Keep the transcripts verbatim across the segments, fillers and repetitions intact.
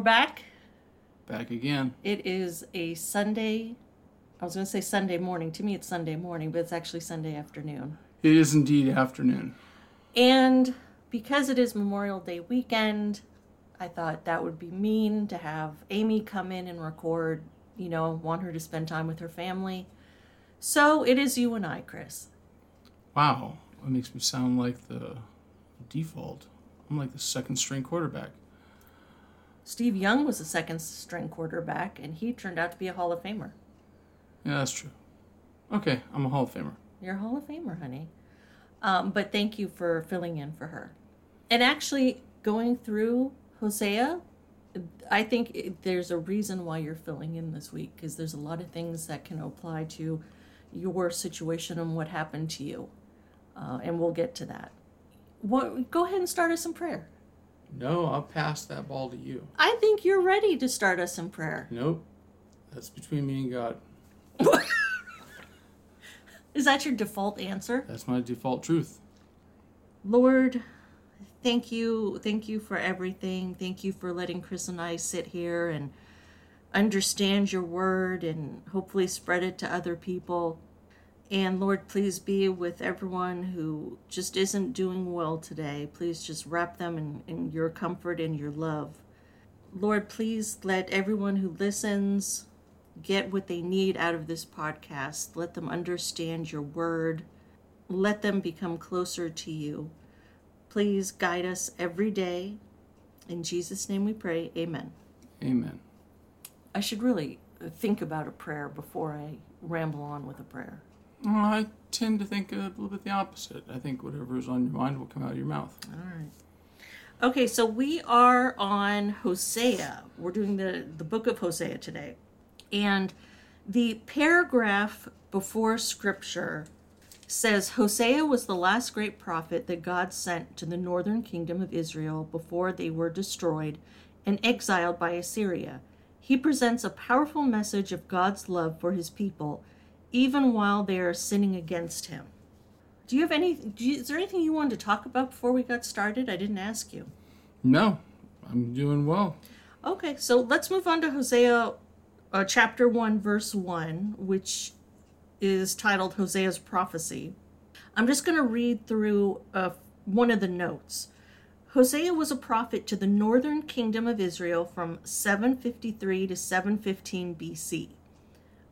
We're back. Back again. It is a Sunday. I was going to say Sunday morning. To me, it's Sunday morning, but it's actually Sunday afternoon. It is indeed afternoon. And because it is Memorial Day weekend, I thought that would be mean to have Amy come in and record, you know, want her to spend time with her family. So it is you and I, Chris. Wow. That makes me sound like the default. I'm like the second string quarterback. Steve Young was a second string quarterback, and he turned out to be a Hall of Famer. Yeah, that's true. Okay, I'm a Hall of Famer. You're a Hall of Famer, honey. Um, but thank you for filling in for her. And actually, going through Hosea, I think it, there's a reason why you're filling in this week, because there's a lot of things that can apply to your situation and what happened to you. Uh, and we'll get to that. What, go ahead and start us in prayer. No, I'll pass that ball to you. I think you're ready to start us in prayer. Nope. That's between me and God. Is that your default answer? That's my default truth. Lord, thank you. Thank you for everything. Thank you for letting Chris and I sit here and understand your word and hopefully spread it to other people. And Lord, please be with everyone who just isn't doing well today. Please just wrap them in, in your comfort and your love. Lord, please let everyone who listens get what they need out of this podcast. Let them understand your word. Let them become closer to you. Please guide us every day. In Jesus' name we pray. Amen. Amen. I should really think about a prayer before I ramble on with a prayer. Well, I tend to think a little bit the opposite. I think whatever is on your mind will come out of your mouth. All right. Okay, so we are on Hosea. We're doing the, the book of Hosea today. And the paragraph before scripture says, Hosea was the last great prophet that God sent to the northern kingdom of Israel before they were destroyed and exiled by Assyria. He presents a powerful message of God's love for his people, even while they are sinning against him. Do you have any, do you, is there anything you wanted to talk about before we got started? I didn't ask you. No, I'm doing well. Okay, so let's move on to Hosea uh, chapter one, verse one, which is titled Hosea's Prophecy. I'm just going to read through uh, one of the notes. Hosea was a prophet to the northern kingdom of Israel from seven fifty-three to seven fifteen B C.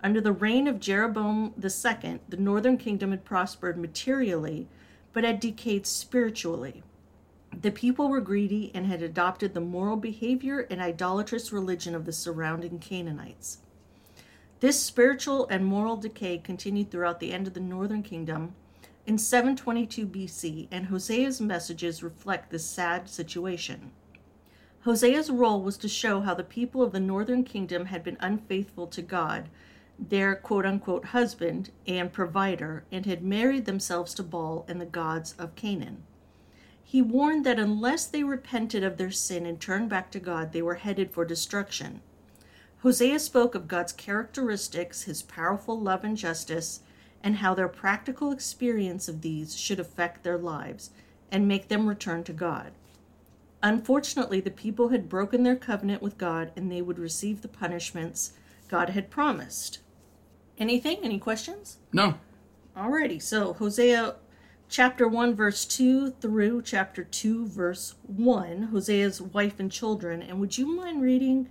Under the reign of Jeroboam the Second, the northern kingdom had prospered materially, but had decayed spiritually. The people were greedy and had adopted the moral behavior and idolatrous religion of the surrounding Canaanites. This spiritual and moral decay continued throughout the end of the northern kingdom in seven twenty-two B C, and Hosea's messages reflect this sad situation. Hosea's role was to show how the people of the northern kingdom had been unfaithful to God, their quote-unquote husband and provider, and had married themselves to Baal and the gods of Canaan. He warned that unless they repented of their sin and turned back to God, they were headed for destruction. Hosea spoke of God's characteristics, his powerful love and justice, and how their practical experience of these should affect their lives and make them return to God. Unfortunately, the people had broken their covenant with God, and they would receive the punishments God had promised. Anything? Any questions? No. Alrighty. So Hosea chapter one, verse two through chapter two, verse one, Hosea's wife and children. And would you mind reading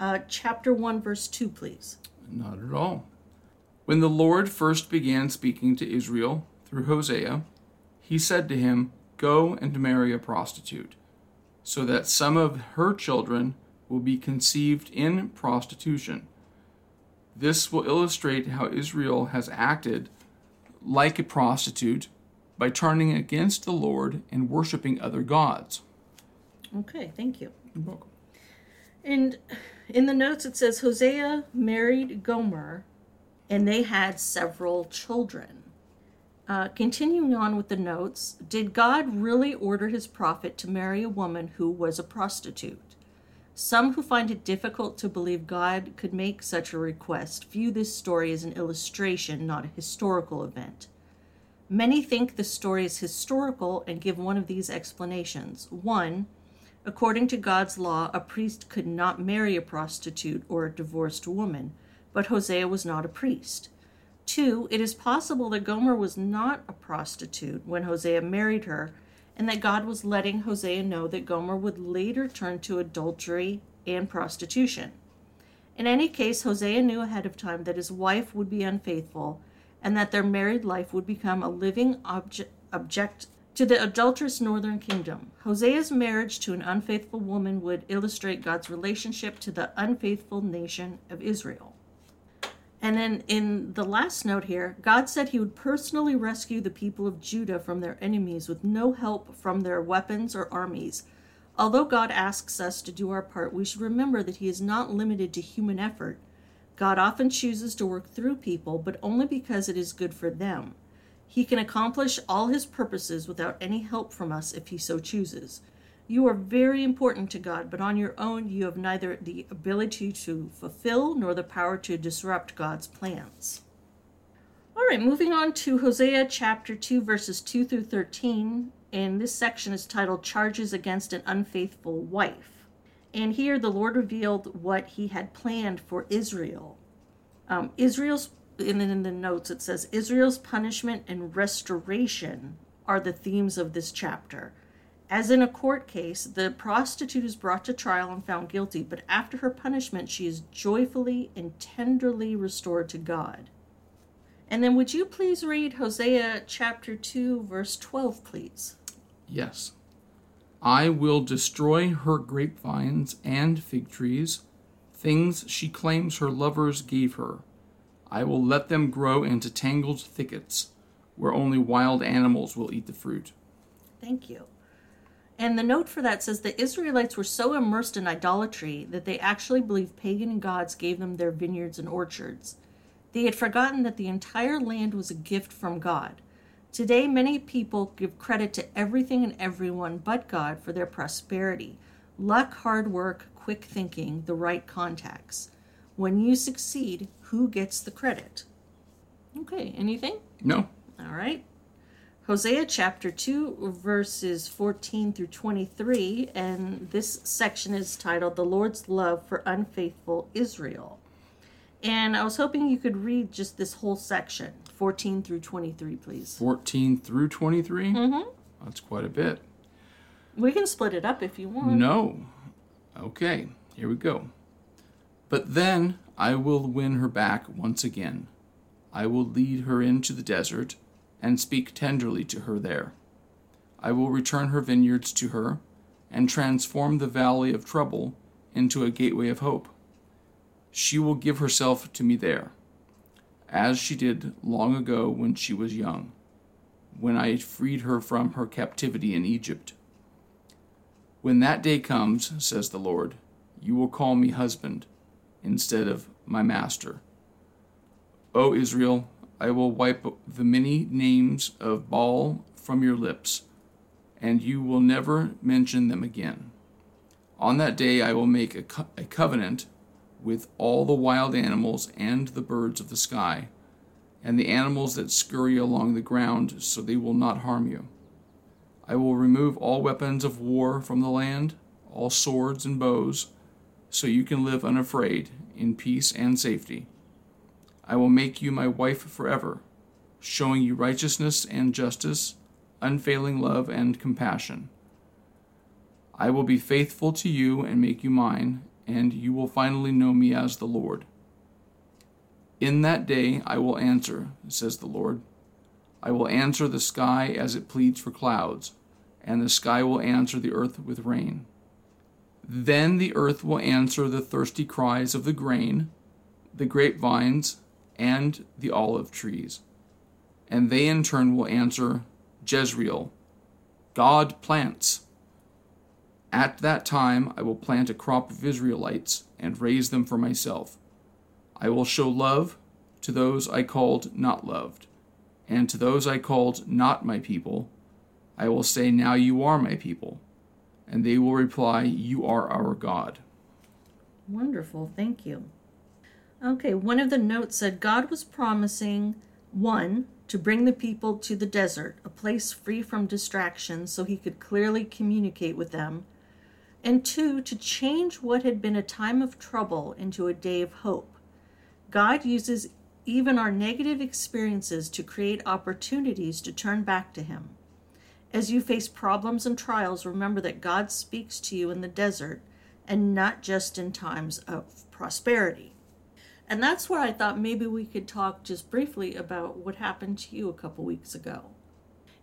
uh, chapter one, verse two, please? Not at all. When the Lord first began speaking to Israel through Hosea, he said to him, "Go and marry a prostitute, so that some of her children will be conceived in prostitution." This will illustrate how Israel has acted like a prostitute by turning against the Lord and worshiping other gods. Okay, thank you. You're welcome. And in the notes it says, Hosea married Gomer, and they had several children. Uh, continuing on with the notes, did God really order his prophet to marry a woman who was a prostitute? Some who find it difficult to believe God could make such a request view this story as an illustration, not a historical event. Many think the story is historical and give one of these explanations. One, According to God's law, a priest could not marry a prostitute or a divorced woman, but Hosea was not a priest. Two, it is possible that Gomer was not a prostitute when Hosea married her, and that God was letting Hosea know that Gomer would later turn to adultery and prostitution. In any case, Hosea knew ahead of time that his wife would be unfaithful and that their married life would become a living object, object to the adulterous northern kingdom. Hosea's marriage to an unfaithful woman would illustrate God's relationship to the unfaithful nation of Israel. And then in the last note here, God said he would personally rescue the people of Judah from their enemies with no help from their weapons or armies. Although God asks us to do our part, we should remember that he is not limited to human effort. God often chooses to work through people, but only because it is good for them. He can accomplish all his purposes without any help from us if he so chooses. You are very important to God, but on your own, you have neither the ability to fulfill nor the power to disrupt God's plans. All right, moving on to Hosea chapter two, verses two through thirteen. And this section is titled Charges Against an Unfaithful Wife. And here the Lord revealed what he had planned for Israel. Um, Israel's, and then in the notes it says, Israel's punishment and restoration are the themes of this chapter. As in a court case, the prostitute is brought to trial and found guilty, but after her punishment, she is joyfully and tenderly restored to God. And then would you please read Hosea chapter two, verse twelve, please? Yes. I will destroy her grapevines and fig trees, things she claims her lovers gave her. I will let them grow into tangled thickets, where only wild animals will eat the fruit. Thank you. And the note for that says the Israelites were so immersed in idolatry that they actually believed pagan gods gave them their vineyards and orchards. They had forgotten that the entire land was a gift from God. Today, many people give credit to everything and everyone but God for their prosperity. Luck, hard work, quick thinking, the right contacts. When you succeed, who gets the credit? Okay, anything? No. All right. Hosea chapter two, verses fourteen through twenty-three, and this section is titled The Lord's Love for Unfaithful Israel. And I was hoping you could read just this whole section, fourteen through twenty-three, please. fourteen through twenty-three? Mm-hmm. That's quite a bit. We can split it up if you want. No. Okay, here we go. But then I will win her back once again. I will lead her into the desert and speak tenderly to her there. I will return her vineyards to her and transform the valley of trouble into a gateway of hope. She will give herself to me there, as she did long ago when she was young, when I freed her from her captivity in Egypt. When that day comes, says the Lord, you will call me husband instead of my master. O Israel, I will wipe the many names of Baal from your lips, and you will never mention them again. On that day I will make a, co- a covenant with all the wild animals and the birds of the sky, and the animals that scurry along the ground, so they will not harm you. I will remove all weapons of war from the land, all swords and bows, so you can live unafraid, in peace and safety. I will make you my wife forever, showing you righteousness and justice, unfailing love and compassion. I will be faithful to you and make you mine, and you will finally know me as the Lord. In that day I will answer, says the Lord. I will answer the sky as it pleads for clouds, and the sky will answer the earth with rain. Then the earth will answer the thirsty cries of the grain, the grapevines, and the olive trees. And they in turn will answer, Jezreel, God plants. At that time I will plant a crop of Israelites and raise them for myself. I will show love to those I called not loved, and to those I called not my people, I will say, now you are my people. And they will reply, you are our God. Wonderful, thank you. Okay, one of the notes said God was promising, one, to bring the people to the desert, a place free from distractions so he could clearly communicate with them, and two, to change what had been a time of trouble into a day of hope. God uses even our negative experiences to create opportunities to turn back to Him. As you face problems and trials, remember that God speaks to you in the desert and not just in times of prosperity. And that's where I thought maybe we could talk just briefly about what happened to you a couple weeks ago.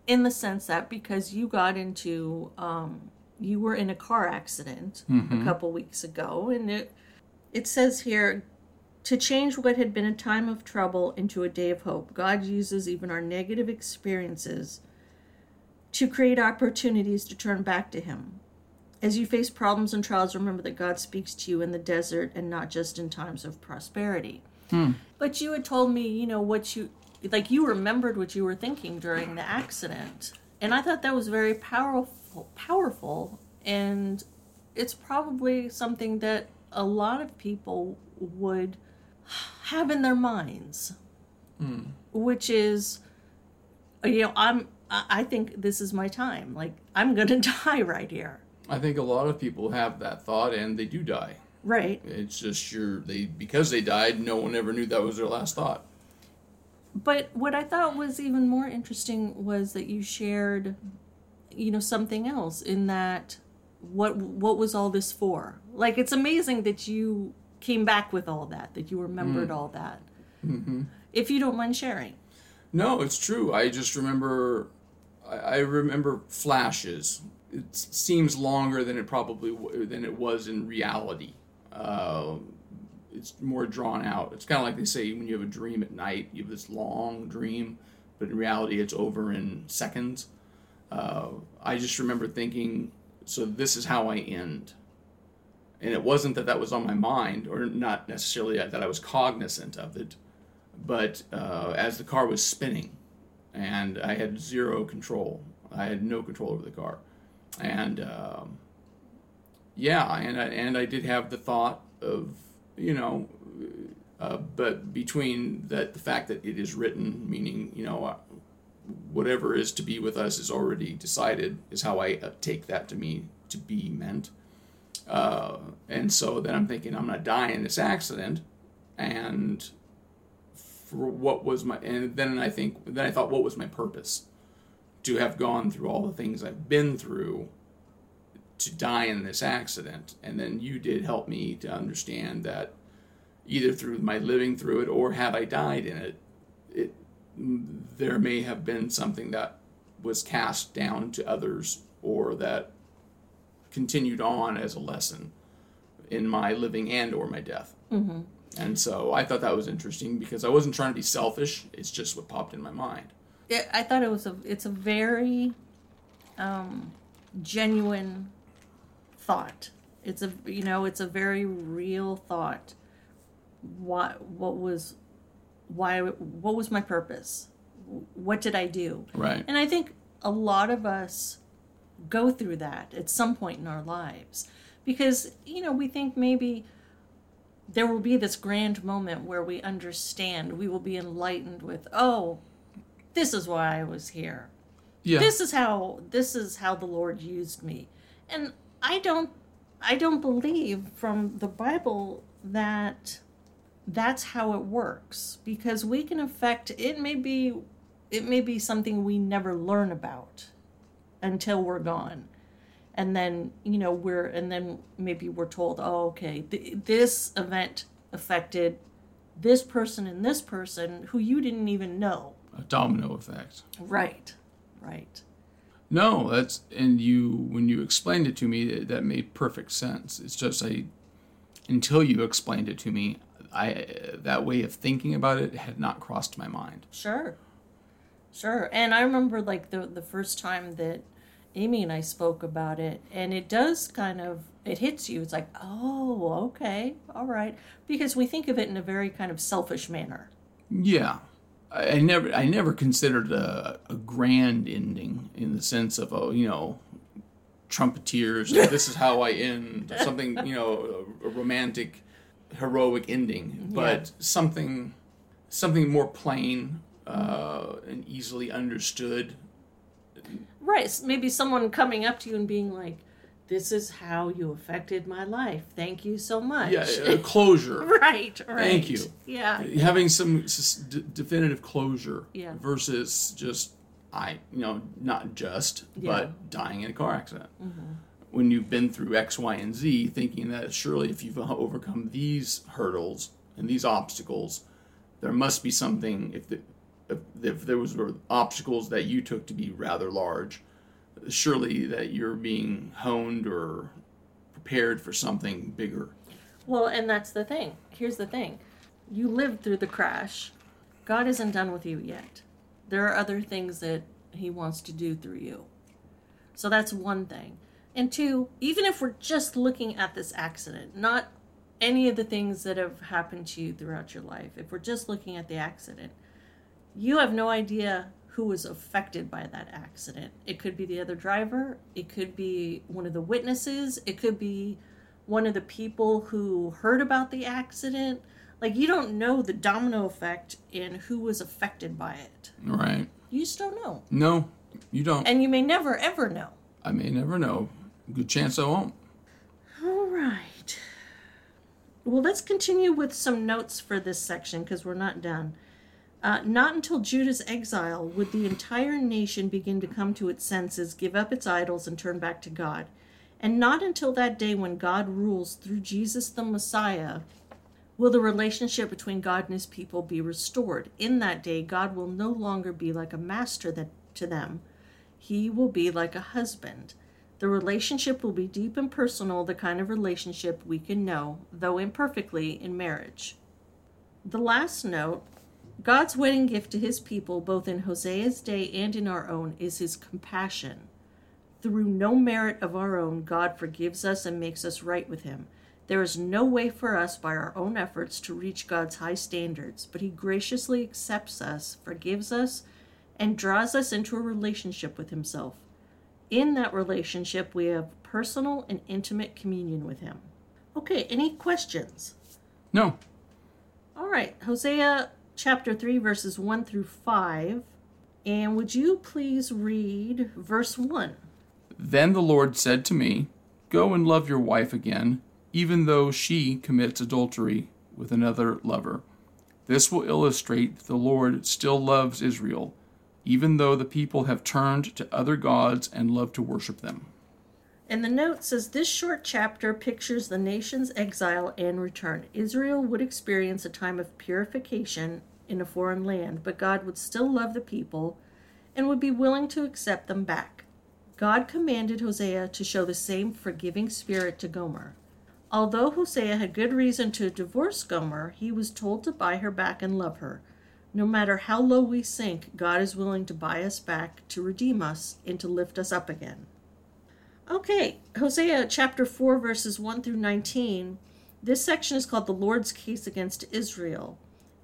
In the sense that because you got into, um, you were in a car accident mm-hmm. a couple weeks ago, and it it says here, to change what had been a time of trouble into a day of hope. God uses even our negative experiences to create opportunities to turn back to Him. As you face problems and trials, remember that God speaks to you in the desert and not just in times of prosperity. Hmm. But you had told me, you know, what you, like you remembered what you were thinking during the accident. And I thought that was very powerful, powerful. And it's probably something that a lot of people would have in their minds, mm. which is, you know, I'm, I think this is my time. Like, I'm going to die right here. I think a lot of people have that thought, and they do die. Right. It's just your, they, because they died, no one ever knew that was their last thought. But what I thought was even more interesting was that you shared, you know, something else in that, what, what was all this for? Like, it's amazing that you came back with all that, that you remembered mm. all that. Mm-hmm. If you don't mind sharing. No, it's true. I just remember, I remember flashes. It seems longer than it probably than it was in reality. Uh, it's more drawn out. It's kind of like they say when you have a dream at night, you have this long dream, but in reality, it's over in seconds. Uh, I just remember thinking, so this is how I end. And it wasn't that that was on my mind, or not necessarily that I was cognizant of it. But uh, as the car was spinning, and I had zero control, I had no control over the car, and um, yeah, and I, and I did have the thought of, you know, uh, but between that, the fact that it is written, meaning, you know, whatever is to be with us is already decided, is how I take that to mean to be meant, uh, and so then I'm thinking I'm gonna die in this accident, and. What was my, and then I think, then I thought, what was my purpose? To have gone through all the things I've been through to die in this accident. And then you did help me to understand that either through my living through it or had I died in it, it there may have been something that was cast down to others or that continued on as a lesson in my living and or my death. Mm-hmm. And so I thought that was interesting because I wasn't trying to be selfish. It's just what popped in my mind. It, I thought it was a, it's a very um, genuine thought. It's a, you know, it's a very real thought. What, what was, why, what was my purpose? What did I do? Right. And I think a lot of us go through that at some point in our lives because, you know, we think maybe there will be this grand moment where we understand, we will be enlightened with, oh, this is why I was here. Yeah. This is how this is how the Lord used me. And I don't I don't believe from the Bible that that's how it works, because we can affect it may be it may be something we never learn about until we're gone. And then, you know, we're, and then maybe we're told, oh, okay, th- this event affected this person and this person who you didn't even know. A domino effect. Right, right. No, that's, and you, when you explained it to me, that, that made perfect sense. It's just, I, until you explained it to me, I, that way of thinking about it had not crossed my mind. Sure, sure. And I remember, like, the the first time that Amy and I spoke about it, and it does kind of, it hits you. It's like, oh, okay, all right. Because we think of it in a very kind of selfish manner. Yeah. I never I never considered a, a grand ending in the sense of, oh, you know, trumpeteers, or this is how I end, or something, you know, a romantic, heroic ending. But yeah. something something more plain uh, and easily understood. Right, maybe someone coming up to you and being like, this is how you affected my life. Thank you so much. Yeah, closure. right, right. Thank you. Yeah. Having some d- definitive closure yeah. versus just, I, you know, not just, yeah. but dying in a car accident. Mm-hmm. When you've been through X, Y, and Z, thinking that surely if you've overcome these hurdles and these obstacles, there must be something, if, the, if, if there was were obstacles that you took to be rather large, surely that you're being honed or prepared for something bigger. Well, and that's the thing. Here's the thing. You lived through the crash. God isn't done with you yet. There are other things that he wants to do through you. So that's one thing. And two, even if we're just looking at this accident, not any of the things that have happened to you throughout your life, if we're just looking at the accident, you have no idea who was affected by that accident. It could be the other driver. It could be one of the witnesses. It could be one of the people who heard about the accident. Like, you don't know the domino effect and who was affected by it. Right. You just don't know. No, you don't. And you may never, ever know. I may never know. Good chance I won't. All right. Well, let's continue with some notes for this section because we're not done. Uh, not until Judah's exile would the entire nation begin to come to its senses, give up its idols, and turn back to God. And not until that day when God rules through Jesus the Messiah will the relationship between God and his people be restored. In that day, God will no longer be like a master that, to them. He will be like a husband. The relationship will be deep and personal, the kind of relationship we can know, though imperfectly, in marriage. The last note, God's wedding gift to his people, both in Hosea's day and in our own, is his compassion. Through no merit of our own, God forgives us and makes us right with him. There is no way for us by our own efforts to reach God's high standards, but he graciously accepts us, forgives us, and draws us into a relationship with himself. In that relationship, we have personal and intimate communion with him. Okay, any questions? No. All right, Hosea chapter three, verses one through five. And would you please read verse one? Then the Lord said to me, "Go and love your wife again, even though she commits adultery with another lover. This will illustrate that the Lord still loves Israel, even though the people have turned to other gods and love to worship them." And the note says, this short chapter pictures the nation's exile and return. Israel would experience a time of purification in a foreign land, but God would still love the people and would be willing to accept them back. God commanded Hosea to show the same forgiving spirit to Gomer. Although Hosea had good reason to divorce Gomer, he was told to buy her back and love her. No matter how low we sink, God is willing to buy us back, to redeem us, and to lift us up again. Okay, Hosea chapter four, verses one through nineteen. This section is called the Lord's Case Against Israel.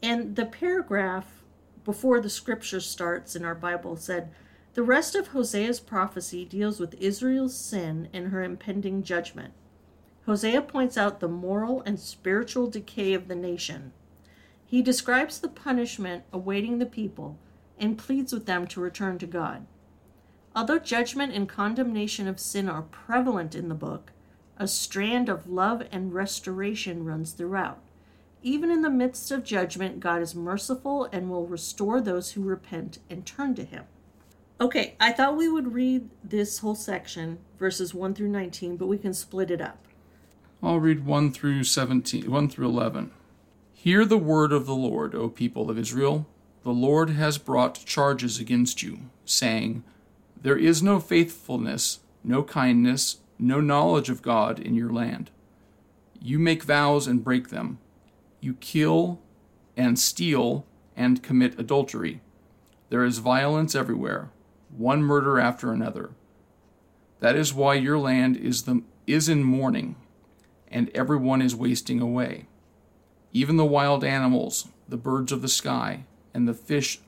And the paragraph before the scripture starts in our Bible said, "The rest of Hosea's prophecy deals with Israel's sin and her impending judgment. Hosea points out the moral and spiritual decay of the nation. He describes the punishment awaiting the people and pleads with them to return to God. Although judgment and condemnation of sin are prevalent in the book, a strand of love and restoration runs throughout. Even in the midst of judgment, God is merciful and will restore those who repent and turn to him." Okay, I thought we would read this whole section, verses one through nineteen, but we can split it up. I'll read one through seventeen, one through eleven. "Hear the word of the Lord, O people of Israel. The Lord has brought charges against you, saying, 'There is no faithfulness, no kindness, no knowledge of God in your land. You make vows and break them. You kill and steal and commit adultery. There is violence everywhere, one murder after another. That is why your land is the is in mourning, and everyone is wasting away. Even the wild animals, the birds of the sky, and the fish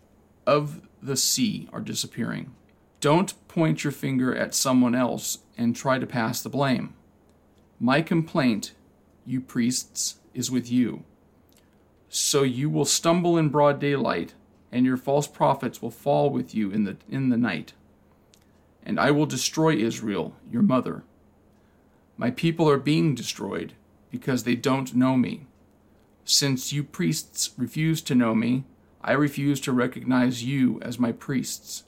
of the sea are disappearing. Don't point your finger at someone else and try to pass the blame. My complaint, you priests, is with you. So you will stumble in broad daylight, and your false prophets will fall with you in the in the night. And I will destroy Israel, your mother. My people are being destroyed because they don't know me. Since you priests refuse to know me, I refuse to recognize you as my priests.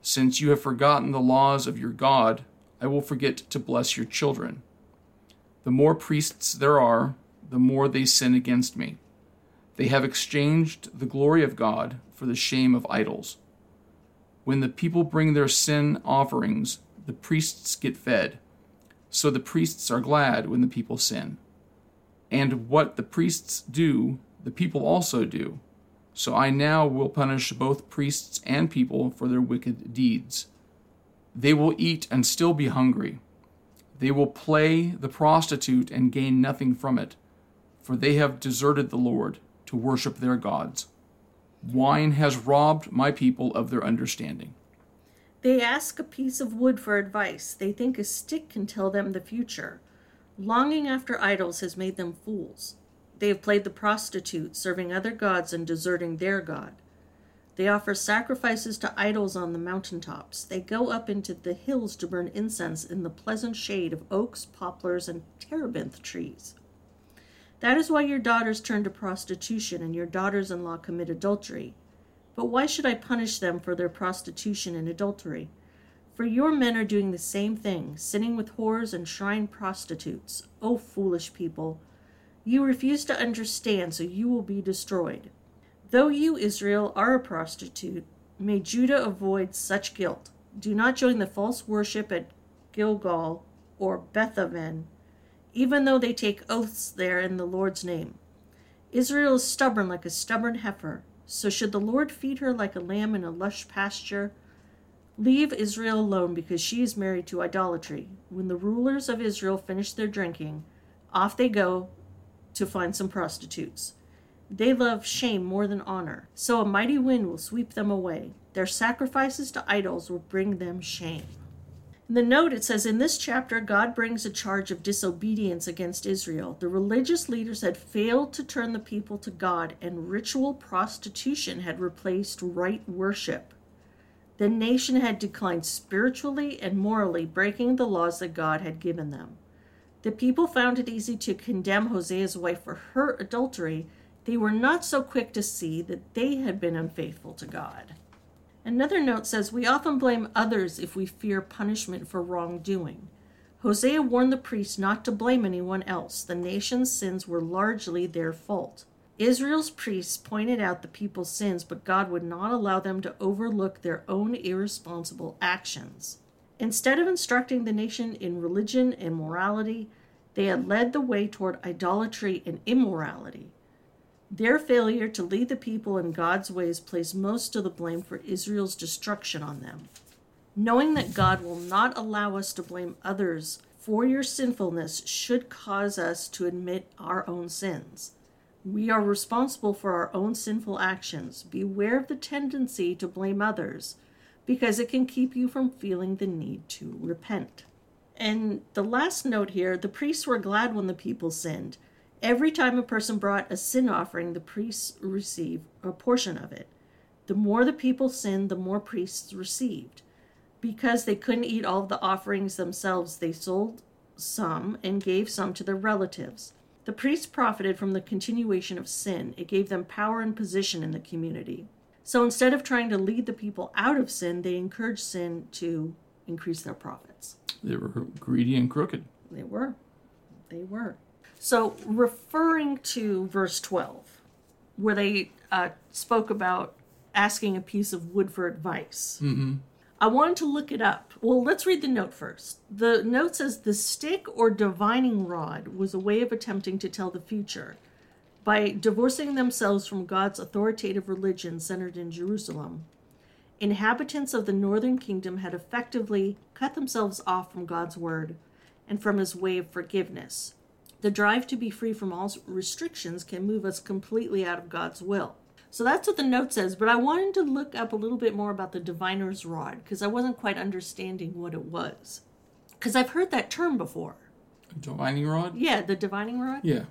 Since you have forgotten the laws of your God, I will forget to bless your children. The more priests there are, the more they sin against me. They have exchanged the glory of God for the shame of idols. When the people bring their sin offerings, the priests get fed. So the priests are glad when the people sin. And what the priests do, the people also do. So I now will punish both priests and people for their wicked deeds. They will eat and still be hungry. They will play the prostitute and gain nothing from it, for they have deserted the Lord to worship their gods. Wine has robbed my people of their understanding. They ask a piece of wood for advice. They think a stick can tell them the future. Longing after idols has made them fools. They have played the prostitute, serving other gods and deserting their God. They offer sacrifices to idols on the mountaintops. They go up into the hills to burn incense in the pleasant shade of oaks, poplars, and terebinth trees. That is why your daughters turned to prostitution and your daughters-in-law commit adultery. But why should I punish them for their prostitution and adultery? For your men are doing the same thing, sinning with whores and shrine prostitutes. O foolish people! You refuse to understand, so you will be destroyed. Though you, Israel, are a prostitute, may Judah avoid such guilt. Do not join the false worship at Gilgal or Bethaven, even though they take oaths there in the Lord's name. Israel is stubborn like a stubborn heifer, so should the Lord feed her like a lamb in a lush pasture? Leave Israel alone because she is married to idolatry. When the rulers of Israel finish their drinking, off they go to find some prostitutes. They love shame more than honor, so a mighty wind will sweep them away. Their sacrifices to idols will bring them shame. In the note, it says, in this chapter, God brings a charge of disobedience against Israel. The religious leaders had failed to turn the people to God, and ritual prostitution had replaced right worship. The nation had declined spiritually and morally, breaking the laws that God had given them. The people found it easy to condemn Hosea's wife for her adultery. They were not so quick to see that they had been unfaithful to God. Another note says, we often blame others if we fear punishment for wrongdoing. Hosea warned the priests not to blame anyone else. The nation's sins were largely their fault. Israel's priests pointed out the people's sins, but God would not allow them to overlook their own irresponsible actions. Instead of instructing the nation in religion and morality, they had led the way toward idolatry and immorality. Their failure to lead the people in God's ways placed most of the blame for Israel's destruction on them. Knowing that God will not allow us to blame others for your sinfulness should cause us to admit our own sins. We are responsible for our own sinful actions. Beware of the tendency to blame others, because it can keep you from feeling the need to repent. And the last note here, the priests were glad when the people sinned. Every time a person brought a sin offering, the priests received a portion of it. The more the people sinned, the more priests received. Because they couldn't eat all of the offerings themselves, they sold some and gave some to their relatives. The priests profited from the continuation of sin. It gave them power and position in the community. So instead of trying to lead the people out of sin, they encouraged sin to increase their profits. They were greedy and crooked. They were. They were. So referring to verse twelve, where they uh, spoke about asking a piece of wood for advice, mm-hmm. I wanted to look it up. Well, let's read the note first. The note says, the stick or divining rod was a way of attempting to tell the future. By divorcing themselves from God's authoritative religion centered in Jerusalem, inhabitants of the northern kingdom had effectively cut themselves off from God's word and from his way of forgiveness. The drive to be free from all restrictions can move us completely out of God's will. So that's what the note says, but I wanted to look up a little bit more about the diviner's rod because I wasn't quite understanding what it was. Because I've heard that term before. Divining rod? Yeah, the divining rod. Yeah.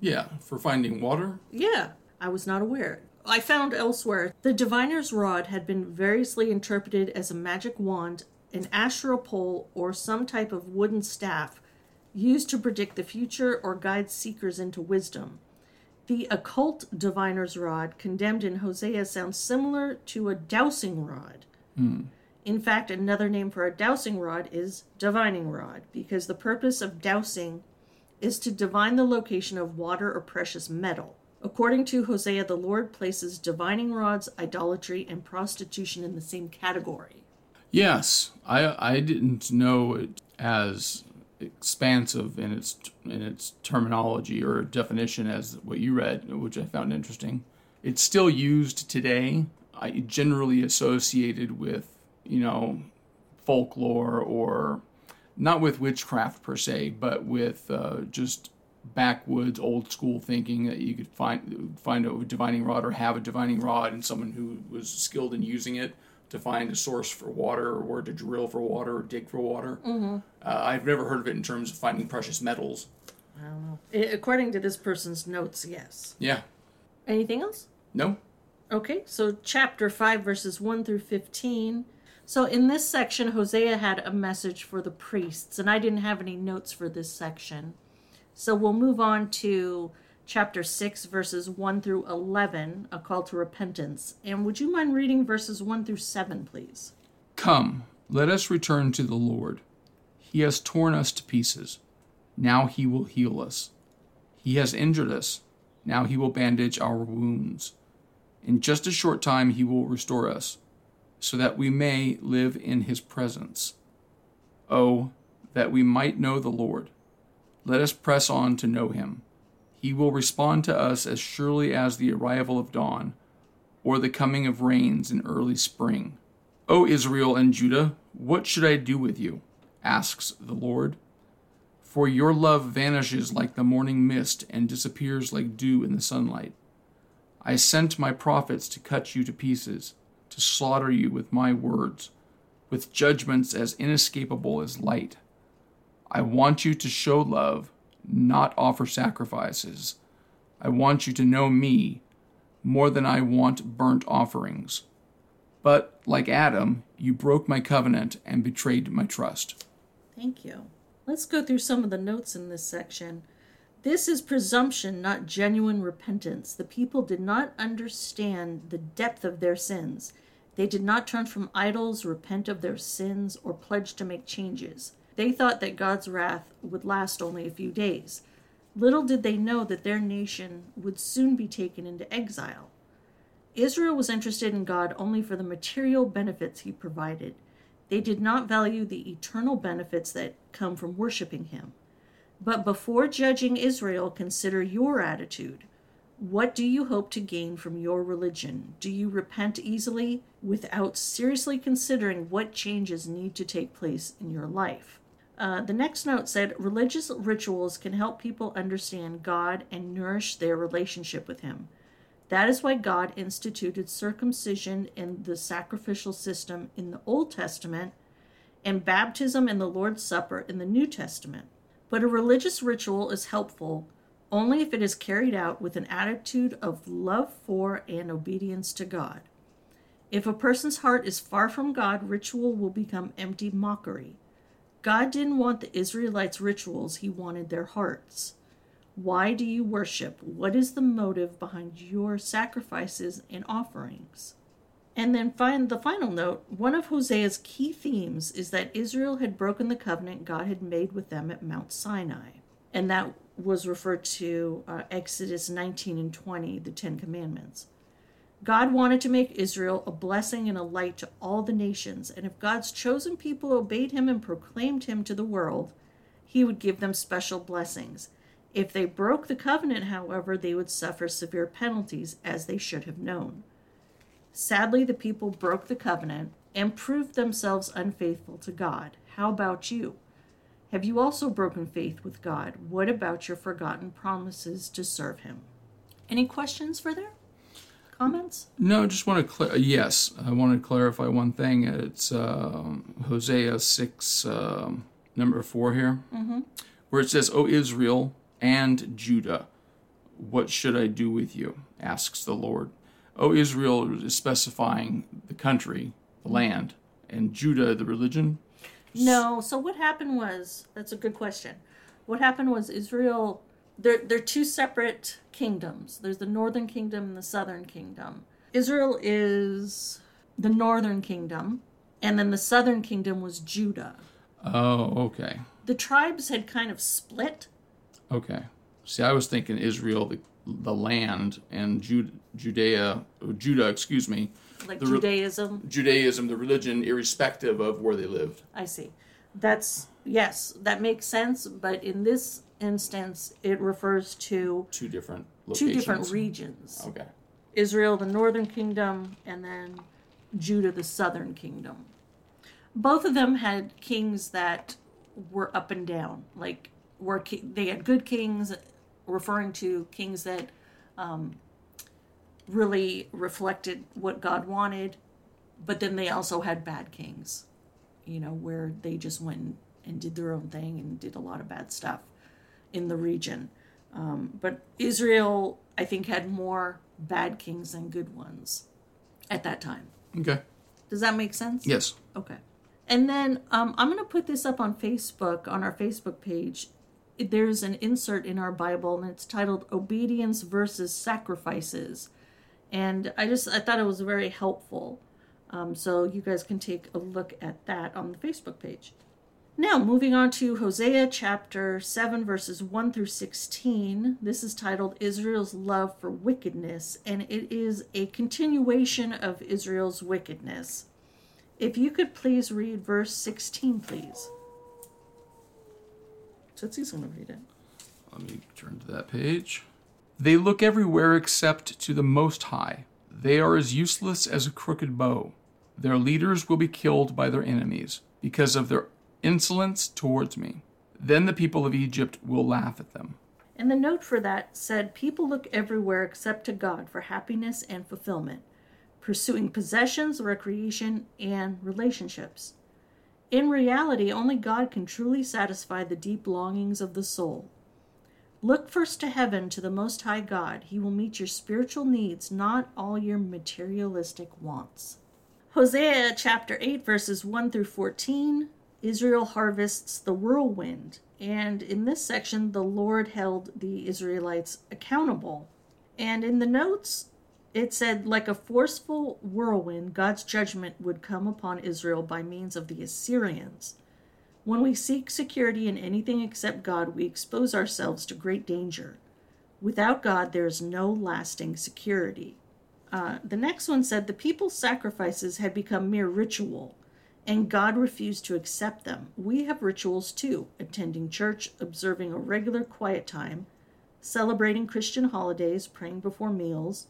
Yeah, for finding water? Yeah, I was not aware. I found elsewhere the diviner's rod had been variously interpreted as a magic wand, an Asherah pole, or some type of wooden staff used to predict the future or guide seekers into wisdom. The occult diviner's rod condemned in Hosea sounds similar to a dowsing rod. Mm. In fact, another name for a dowsing rod is divining rod, because the purpose of dowsing is to divine the location of water or precious metal. According to Hosea, the Lord places divining rods, idolatry, and prostitution in the same category. Yes, I I didn't know it as expansive in its in its terminology or definition as what you read, which I found interesting. It's still used today. I generally associated with, you know, folklore, or not with witchcraft per se, but with uh, just backwoods, old school thinking that you could find find a divining rod or have a divining rod and someone who was skilled in using it to find a source for water, or to drill for water, or dig for water. Mm-hmm. Uh, I've never heard of it in terms of finding precious metals. I don't know. It, according to this person's notes, yes. Yeah. Anything else? No. Okay, so chapter five, verses one through fifteen. So in this section, Hosea had a message for the priests, and I didn't have any notes for this section. So we'll move on to chapter six, verses one through eleven, a call to repentance. And would you mind reading verses one through seven, please? Come, let us return to the Lord. He has torn us to pieces. Now he will heal us. He has injured us. Now he will bandage our wounds. In just a short time he will restore us, so that we may live in his presence. Oh, that we might know the Lord. Let us press on to know him. He will respond to us as surely as the arrival of dawn, or the coming of rains in early spring. O Israel and Judah, what should I do with you? Asks the Lord. For your love vanishes like the morning mist and disappears like dew in the sunlight. I sent my prophets to cut you to pieces, to slaughter you with my words, with judgments as inescapable as light. I want you to show love, not offer sacrifices. I want you to know me more than I want burnt offerings. But, like Adam, you broke my covenant and betrayed my trust. Thank you. Let's go through some of the notes in this section. This is presumption, not genuine repentance. The people did not understand the depth of their sins. They did not turn from idols, repent of their sins, or pledge to make changes. They thought that God's wrath would last only a few days. Little did they know that their nation would soon be taken into exile. Israel was interested in God only for the material benefits he provided. They did not value the eternal benefits that come from worshiping him. But before judging Israel, consider your attitude. What do you hope to gain from your religion? Do you repent easily without seriously considering what changes need to take place in your life? Uh, the next note said, religious rituals can help people understand God and nourish their relationship with him. That is why God instituted circumcision in the sacrificial system in the Old Testament and baptism and the Lord's Supper in the New Testament. But a religious ritual is helpful only if it is carried out with an attitude of love for and obedience to God. If a person's heart is far from God, ritual will become empty mockery. God didn't want the Israelites' rituals, he wanted their hearts. Why do you worship? What is the motive behind your sacrifices and offerings? And then find the final note, one of Hosea's key themes is that Israel had broken the covenant God had made with them at Mount Sinai, and that was referred to uh, Exodus nineteen and twenty, the Ten Commandments. God wanted to make Israel a blessing and a light to all the nations, and if God's chosen people obeyed him and proclaimed him to the world, he would give them special blessings. If they broke the covenant, however, they would suffer severe penalties, as they should have known. Sadly, the people broke the covenant and proved themselves unfaithful to God. How about you? Have you also broken faith with God? What about your forgotten promises to serve him? Any questions further? Comments? No, I just want to, cl- yes, I want to clarify one thing. It's uh, Hosea six, uh, number four here, mm-hmm. where it says, O Israel and Judah, what should I do with you? Asks the Lord. O Israel is specifying the country, the land, and Judah, the religion. No, so what happened was, that's a good question. what happened was Israel, they're, they're two separate kingdoms. There's the northern kingdom and the southern kingdom. Israel is the northern kingdom, and then the southern kingdom was Judah. Oh, okay. The tribes had kind of split. Okay. See, I was thinking Israel, the, the land, and Jude, Judea, Judah, excuse me. Like the, Judaism? Judaism, the religion, irrespective of where they lived. I see. That's, yes, that makes sense, but in this instance, it refers to... Two different locations. Two different regions. Okay. Israel, the northern kingdom, and then Judah, the southern kingdom. Both of them had kings that were up and down. Like, were ki- they had good kings, referring to kings that um, really reflected what God wanted, but then they also had bad kings, you know, where they just went and did their own thing and did a lot of bad stuff in the region. Um, but Israel, I think, had more bad kings than good ones at that time. Okay. Does that make sense? Yes. Okay. And then um, I'm going to put this up on Facebook, on our Facebook page. There's an insert in our Bible, and it's titled Obedience versus Sacrifices. And I just, I thought it was very helpful. Um, so you guys can take a look at that on the Facebook page. Now, moving on to Hosea chapter seven, verses one through sixteen. This is titled Israel's Love for Wickedness, and it is a continuation of Israel's wickedness. If you could please read verse sixteen, please. Tootsie's going to read it. Let me turn to that page. They look everywhere except to the Most High. They are as useless as a crooked bow. Their leaders will be killed by their enemies because of their insolence towards me. Then the people of Egypt will laugh at them. And the note for that said, people look everywhere except to God for happiness and fulfillment, pursuing possessions, recreation, and relationships. In reality, only God can truly satisfy the deep longings of the soul. Look first to heaven, to the Most High God. He will meet your spiritual needs, not all your materialistic wants. Hosea chapter eight, verses one through fourteen. Israel harvests the whirlwind, and in this section, the Lord held the Israelites accountable. And in the notes, it said, like a forceful whirlwind, God's judgment would come upon Israel by means of the Assyrians. When we seek security in anything except God, we expose ourselves to great danger. Without God, there is no lasting security. Uh, the next one said, the people's sacrifices had become mere ritual, and God refused to accept them. We have rituals too, attending church, observing a regular quiet time, celebrating Christian holidays, praying before meals.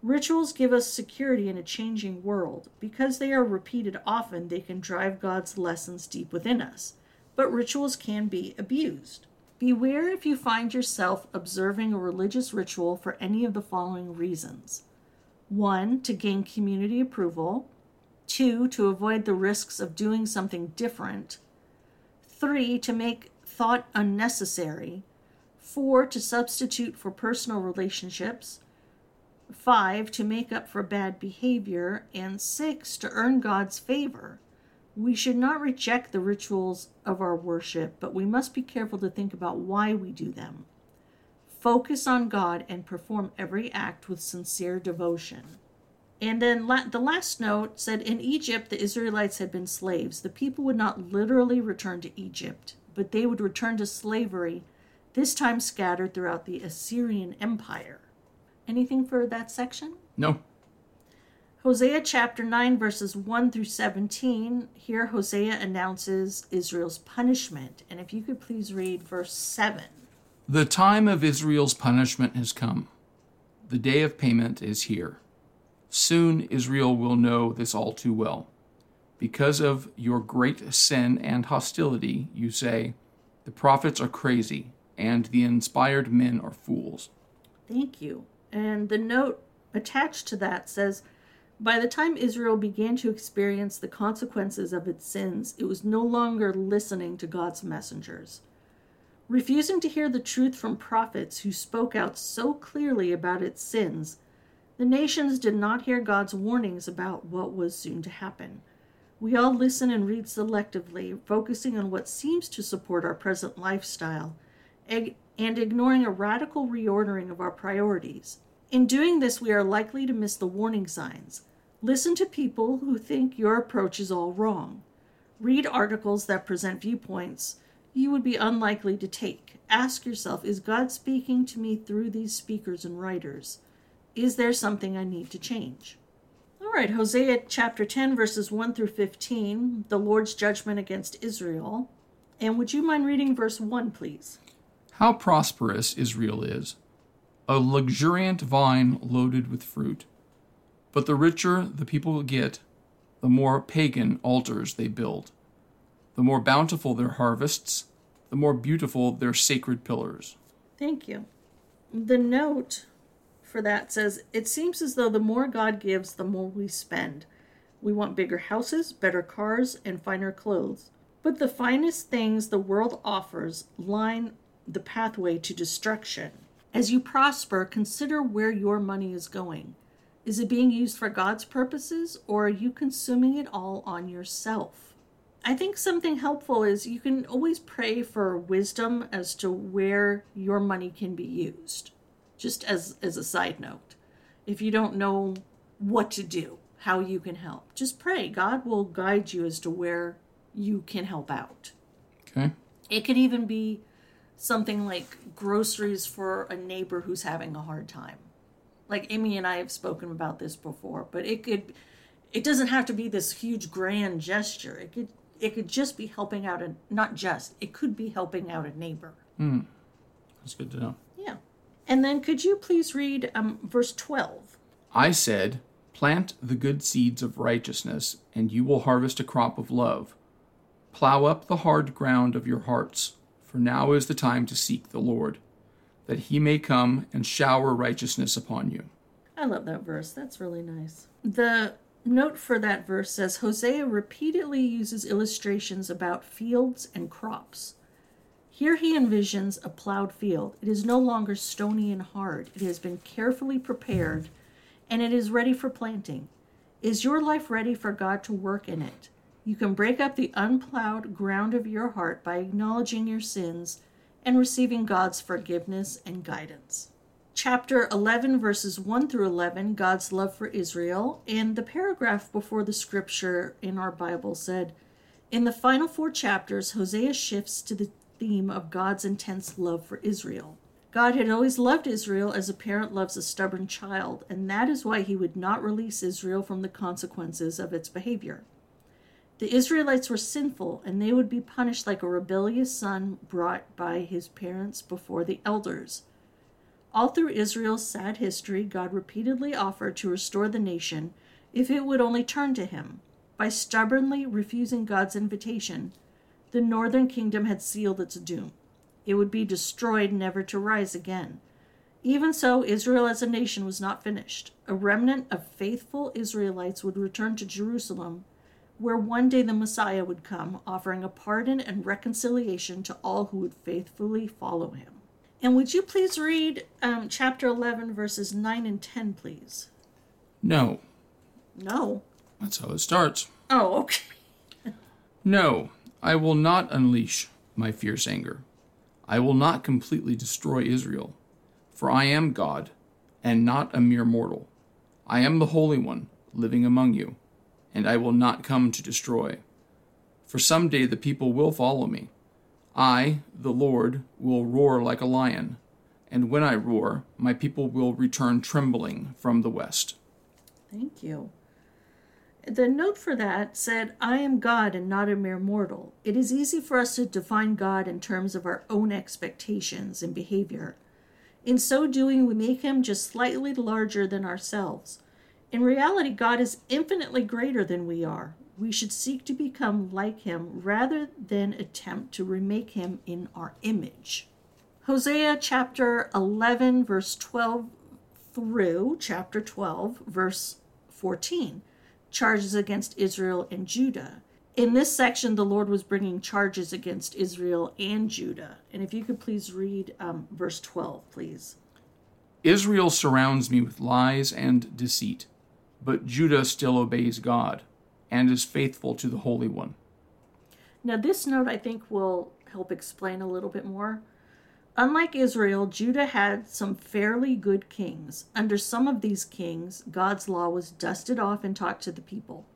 Rituals give us security in a changing world. Because they are repeated often, they can drive God's lessons deep within us. But rituals can be abused. Beware if you find yourself observing a religious ritual for any of the following reasons. One, to gain community approval. Two, to avoid the risks of doing something different. Three, to make thought unnecessary. Four, to substitute for personal relationships. Five, to make up for bad behavior. And six, to earn God's favor. We should not reject the rituals of our worship, but we must be careful to think about why we do them. Focus on God and perform every act with sincere devotion. And then la- the last note said, in Egypt, the Israelites had been slaves. The people would not literally return to Egypt, but they would return to slavery, this time scattered throughout the Assyrian Empire. Anything for that section? No. Hosea chapter nine, verses one through seventeen. Here Hosea announces Israel's punishment. And if you could please read verse seven. The time of Israel's punishment has come. The day of payment is here. Soon Israel will know this all too well. Because of your great sin and hostility, you say, the prophets are crazy, and the inspired men are fools. Thank you. And the note attached to that says, by the time Israel began to experience the consequences of its sins, it was no longer listening to God's messengers. Refusing to hear the truth from prophets who spoke out so clearly about its sins, the nations did not hear God's warnings about what was soon to happen. We all listen and read selectively, focusing on what seems to support our present lifestyle and ignoring a radical reordering of our priorities. In doing this, we are likely to miss the warning signs. Listen to people who think your approach is all wrong. Read articles that present viewpoints you would be unlikely to take. Ask yourself, is God speaking to me through these speakers and writers? Is there something I need to change? All right, Hosea chapter ten, verses one through fifteen, the Lord's judgment against Israel. And would you mind reading verse one, please? How prosperous Israel is, a luxuriant vine loaded with fruit. But the richer the people get, the more pagan altars they build. The more bountiful their harvests, the more beautiful their sacred pillars. Thank you. The note for that says, it seems as though the more God gives, the more we spend. We want bigger houses, better cars, and finer clothes. But the finest things the world offers line the pathway to destruction. As you prosper, consider where your money is going. Is it being used for God's purposes, or are you consuming it all on yourself? I think something helpful is you can always pray for wisdom as to where your money can be used. Just as, as a side note, if you don't know what to do, how you can help, just pray. God will guide you as to where you can help out. Okay. It could even be something like groceries for a neighbor who's having a hard time. Like Amy and I have spoken about this before, but it could, it doesn't have to be this huge grand gesture. It could, it could just be helping out, a, not just, it could be helping out a neighbor. Mm. That's good to know. Yeah. And then could you please read um, verse twelve? I said, plant the good seeds of righteousness, and you will harvest a crop of love. Plow up the hard ground of your hearts, for now is the time to seek the Lord, that he may come and shower righteousness upon you. I love that verse. That's really nice. The note for that verse says, Hosea repeatedly uses illustrations about fields and crops. Here he envisions a plowed field. It is no longer stony and hard. It has been carefully prepared, and it is ready for planting. Is your life ready for God to work in it? You can break up the unplowed ground of your heart by acknowledging your sins and receiving God's forgiveness and guidance. Chapter eleven, verses one through eleven, God's love for Israel. And the paragraph before the scripture in our Bible said, in the final four chapters, Hosea shifts to the theme of God's intense love for Israel. God had always loved Israel as a parent loves a stubborn child, and that is why he would not release Israel from the consequences of its behavior. The Israelites were sinful, and they would be punished like a rebellious son brought by his parents before the elders. All through Israel's sad history, God repeatedly offered to restore the nation if it would only turn to him. By stubbornly refusing God's invitation, the northern kingdom had sealed its doom. It would be destroyed, never to rise again. Even so, Israel as a nation was not finished. A remnant of faithful Israelites would return to Jerusalem, where one day the Messiah would come, offering a pardon and reconciliation to all who would faithfully follow him. And would you please read um, chapter eleven, verses nine and ten, please? No. No? That's how it starts. Oh, okay. No. I will not unleash my fierce anger. I will not completely destroy Israel, for I am God, and not a mere mortal. I am the Holy One, living among you, and I will not come to destroy. For someday the people will follow me. I, the Lord, will roar like a lion, and when I roar, my people will return trembling from the west. Thank you. The note for that said, I am God and not a mere mortal. It is easy for us to define God in terms of our own expectations and behavior. In so doing, we make him just slightly larger than ourselves. In reality, God is infinitely greater than we are. We should seek to become like him rather than attempt to remake him in our image. Hosea chapter eleven, verse twelve through chapter twelve, verse fourteen. Charges against Israel and Judah. In this section, the Lord was bringing charges against Israel and Judah. And if you could please read um, verse twelve, please. Israel surrounds me with lies and deceit, but Judah still obeys God. and is faithful to the Holy One. Now this note, I think, will help explain a little bit more. Unlike Israel, Judah had some fairly good kings. Under some of these kings, God's law was dusted off and taught to the people.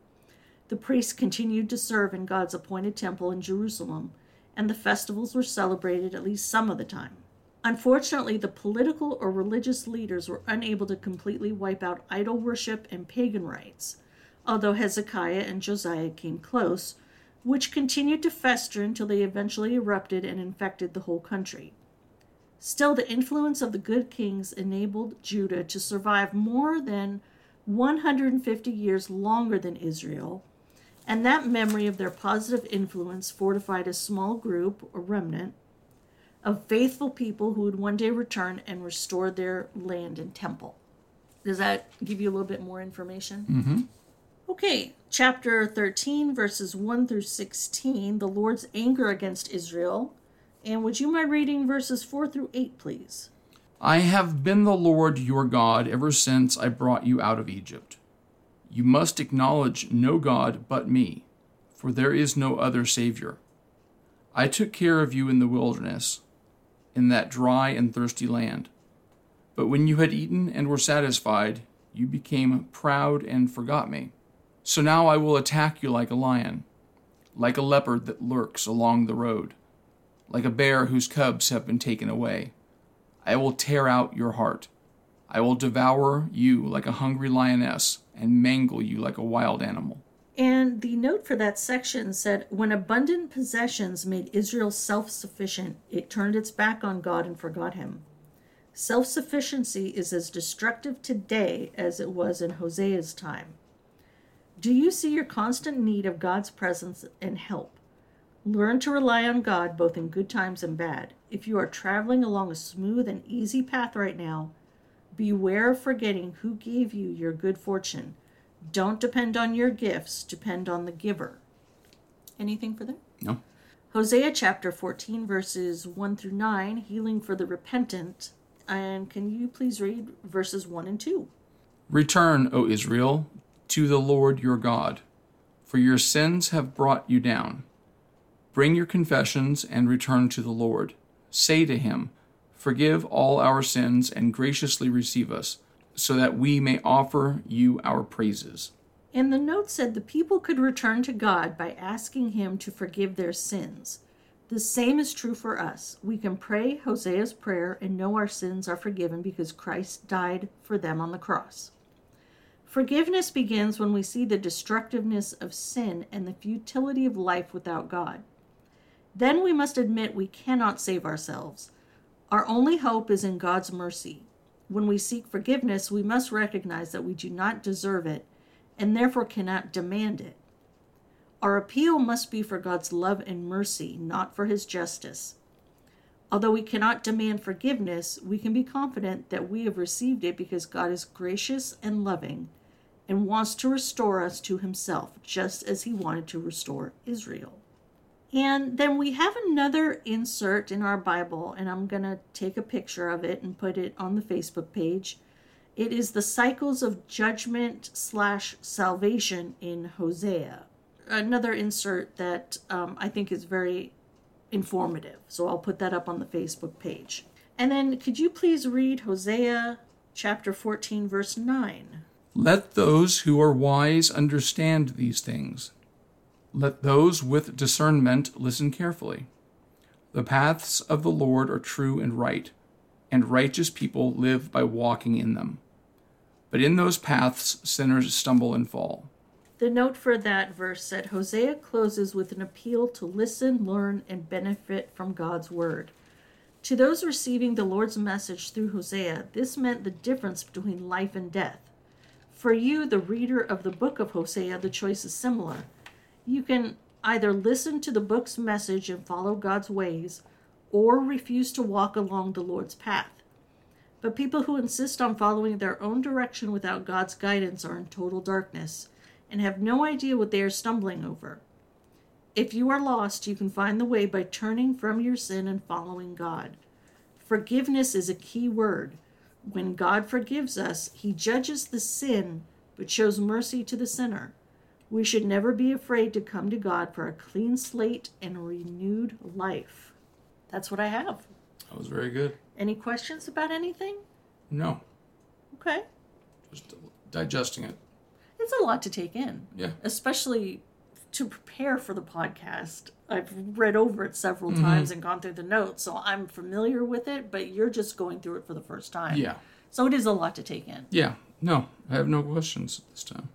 The priests continued to serve in God's appointed temple in Jerusalem, and the festivals were celebrated at least some of the time. Unfortunately, the political or religious leaders were unable to completely wipe out idol worship and pagan rites, although Hezekiah and Josiah came close, which continued to fester until they eventually erupted and infected the whole country. Still, the influence of the good kings enabled Judah to survive more than one hundred fifty years longer than Israel, and that memory of their positive influence fortified a small group, or remnant, of faithful people who would one day return and restore their land and temple. Does that give you a little bit more information? Mm-hmm. Okay, chapter thirteen, verses one through sixteen, the Lord's anger against Israel. And would you mind reading verses four through eight, please? I have been the Lord your God ever since I brought you out of Egypt. You must acknowledge no God but me, for there is no other Savior. I took care of you in the wilderness, in that dry and thirsty land. But when you had eaten and were satisfied, you became proud and forgot me. So now I will attack you like a lion, like a leopard that lurks along the road, like a bear whose cubs have been taken away. I will tear out your heart. I will devour you like a hungry lioness and mangle you like a wild animal. And the note for that section said, when abundant possessions made Israel self-sufficient, it turned its back on God and forgot him. Self-sufficiency is as destructive today as it was in Hosea's time. Do you see your constant need of God's presence and help? Learn to rely on God both in good times and bad. If you are traveling along a smooth and easy path right now, beware of forgetting who gave you your good fortune. Don't depend on your gifts, depend on the giver. Anything for that? No. Hosea chapter fourteen, verses one through nine, healing for the repentant. And can you please read verses one and two? Return, O Israel, to the Lord your God, for your sins have brought you down. Bring your confessions and return to the Lord. Say to him, forgive all our sins and graciously receive us, so that we may offer you our praises. And the note said the people could return to God by asking him to forgive their sins. The same is true for us. We can pray Hosea's prayer and know our sins are forgiven because Christ died for them on the cross. Forgiveness begins when we see the destructiveness of sin and the futility of life without God. Then we must admit we cannot save ourselves. Our only hope is in God's mercy. When we seek forgiveness, we must recognize that we do not deserve it and therefore cannot demand it. Our appeal must be for God's love and mercy, not for his justice. Although we cannot demand forgiveness, we can be confident that we have received it because God is gracious and loving and wants to restore us to himself, just as he wanted to restore Israel. And then we have another insert in our Bible, and I'm going to take a picture of it and put it on the Facebook page. It is the cycles of judgment slash salvation in Hosea. Another insert that um, I think is very informative. So I'll put that up on the Facebook page. And then could you please read Hosea chapter fourteen, verse nine? Let those who are wise understand these things. Let those with discernment listen carefully. The paths of the Lord are true and right, and righteous people live by walking in them. But in those paths, sinners stumble and fall. The note for that verse said, Hosea closes with an appeal to listen, learn, and benefit from God's word. To those receiving the Lord's message through Hosea, this meant the difference between life and death. For you, the reader of the book of Hosea, the choice is similar. You can either listen to the book's message and follow God's ways, or refuse to walk along the Lord's path. But people who insist on following their own direction without God's guidance are in total darkness, and have no idea what they are stumbling over. If you are lost, you can find the way by turning from your sin and following God. Forgiveness is a key word. When God forgives us, he judges the sin, but shows mercy to the sinner. We should never be afraid to come to God for a clean slate and a renewed life. That's what I have. That was very good. Any questions about anything? No. Okay. Just digesting it. It's a lot to take in. Yeah. Especially to prepare for the podcast. I've read over it several mm-hmm. times and gone through the notes, so I'm familiar with it, but you're just going through it for the first time. Yeah. So it is a lot to take in. Yeah. No, I have no questions at this time.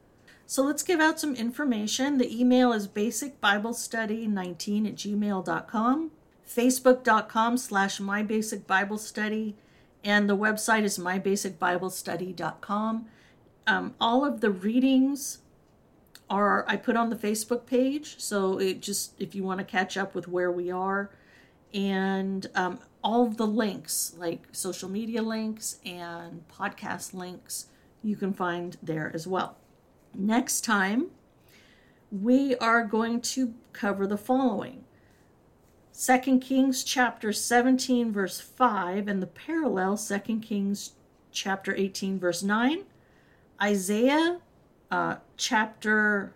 So let's give out some information. The email is basic bible study nineteen at gmail dot com, facebook.com slash mybasicbiblestudy, and the website is my basic bible study dot com. Um, all of the readings are, I put on the Facebook page, so it just, if you want to catch up with where we are, and um, all of the links, like social media links and podcast links, you can find there as well. Next time, we are going to cover the following. Second Kings chapter seventeen, verse five, and the parallel Second Kings chapter eighteen, verse nine. Isaiah uh, chapter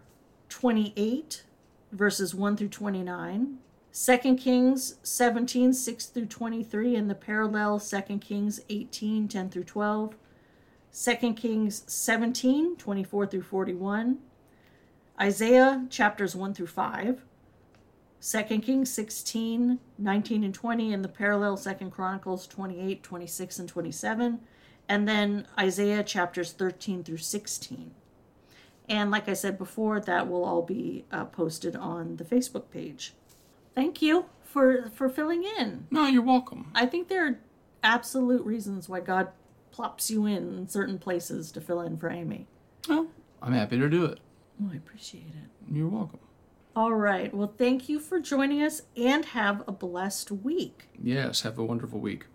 twenty-eight, verses one through twenty-nine. Second Kings seventeen, six through twenty-three, and the parallel Second Kings eighteen, ten through twelve. Second Kings seventeen, twenty-four through forty-one, Isaiah chapters one through five, Second Kings sixteen, nineteen and twenty, and the parallel Second Chronicles twenty-eight, twenty-six and twenty-seven, and then Isaiah chapters thirteen through sixteen. And like I said before, that will all be uh, posted on the Facebook page. Thank you for, for filling in. No, you're welcome. I think there are absolute reasons why God plops you in certain places to fill in for Amy. Oh, I'm happy to do it. Oh, I appreciate it. You're welcome. All right. Well, thank you for joining us, and have a blessed week. Yes, have a wonderful week.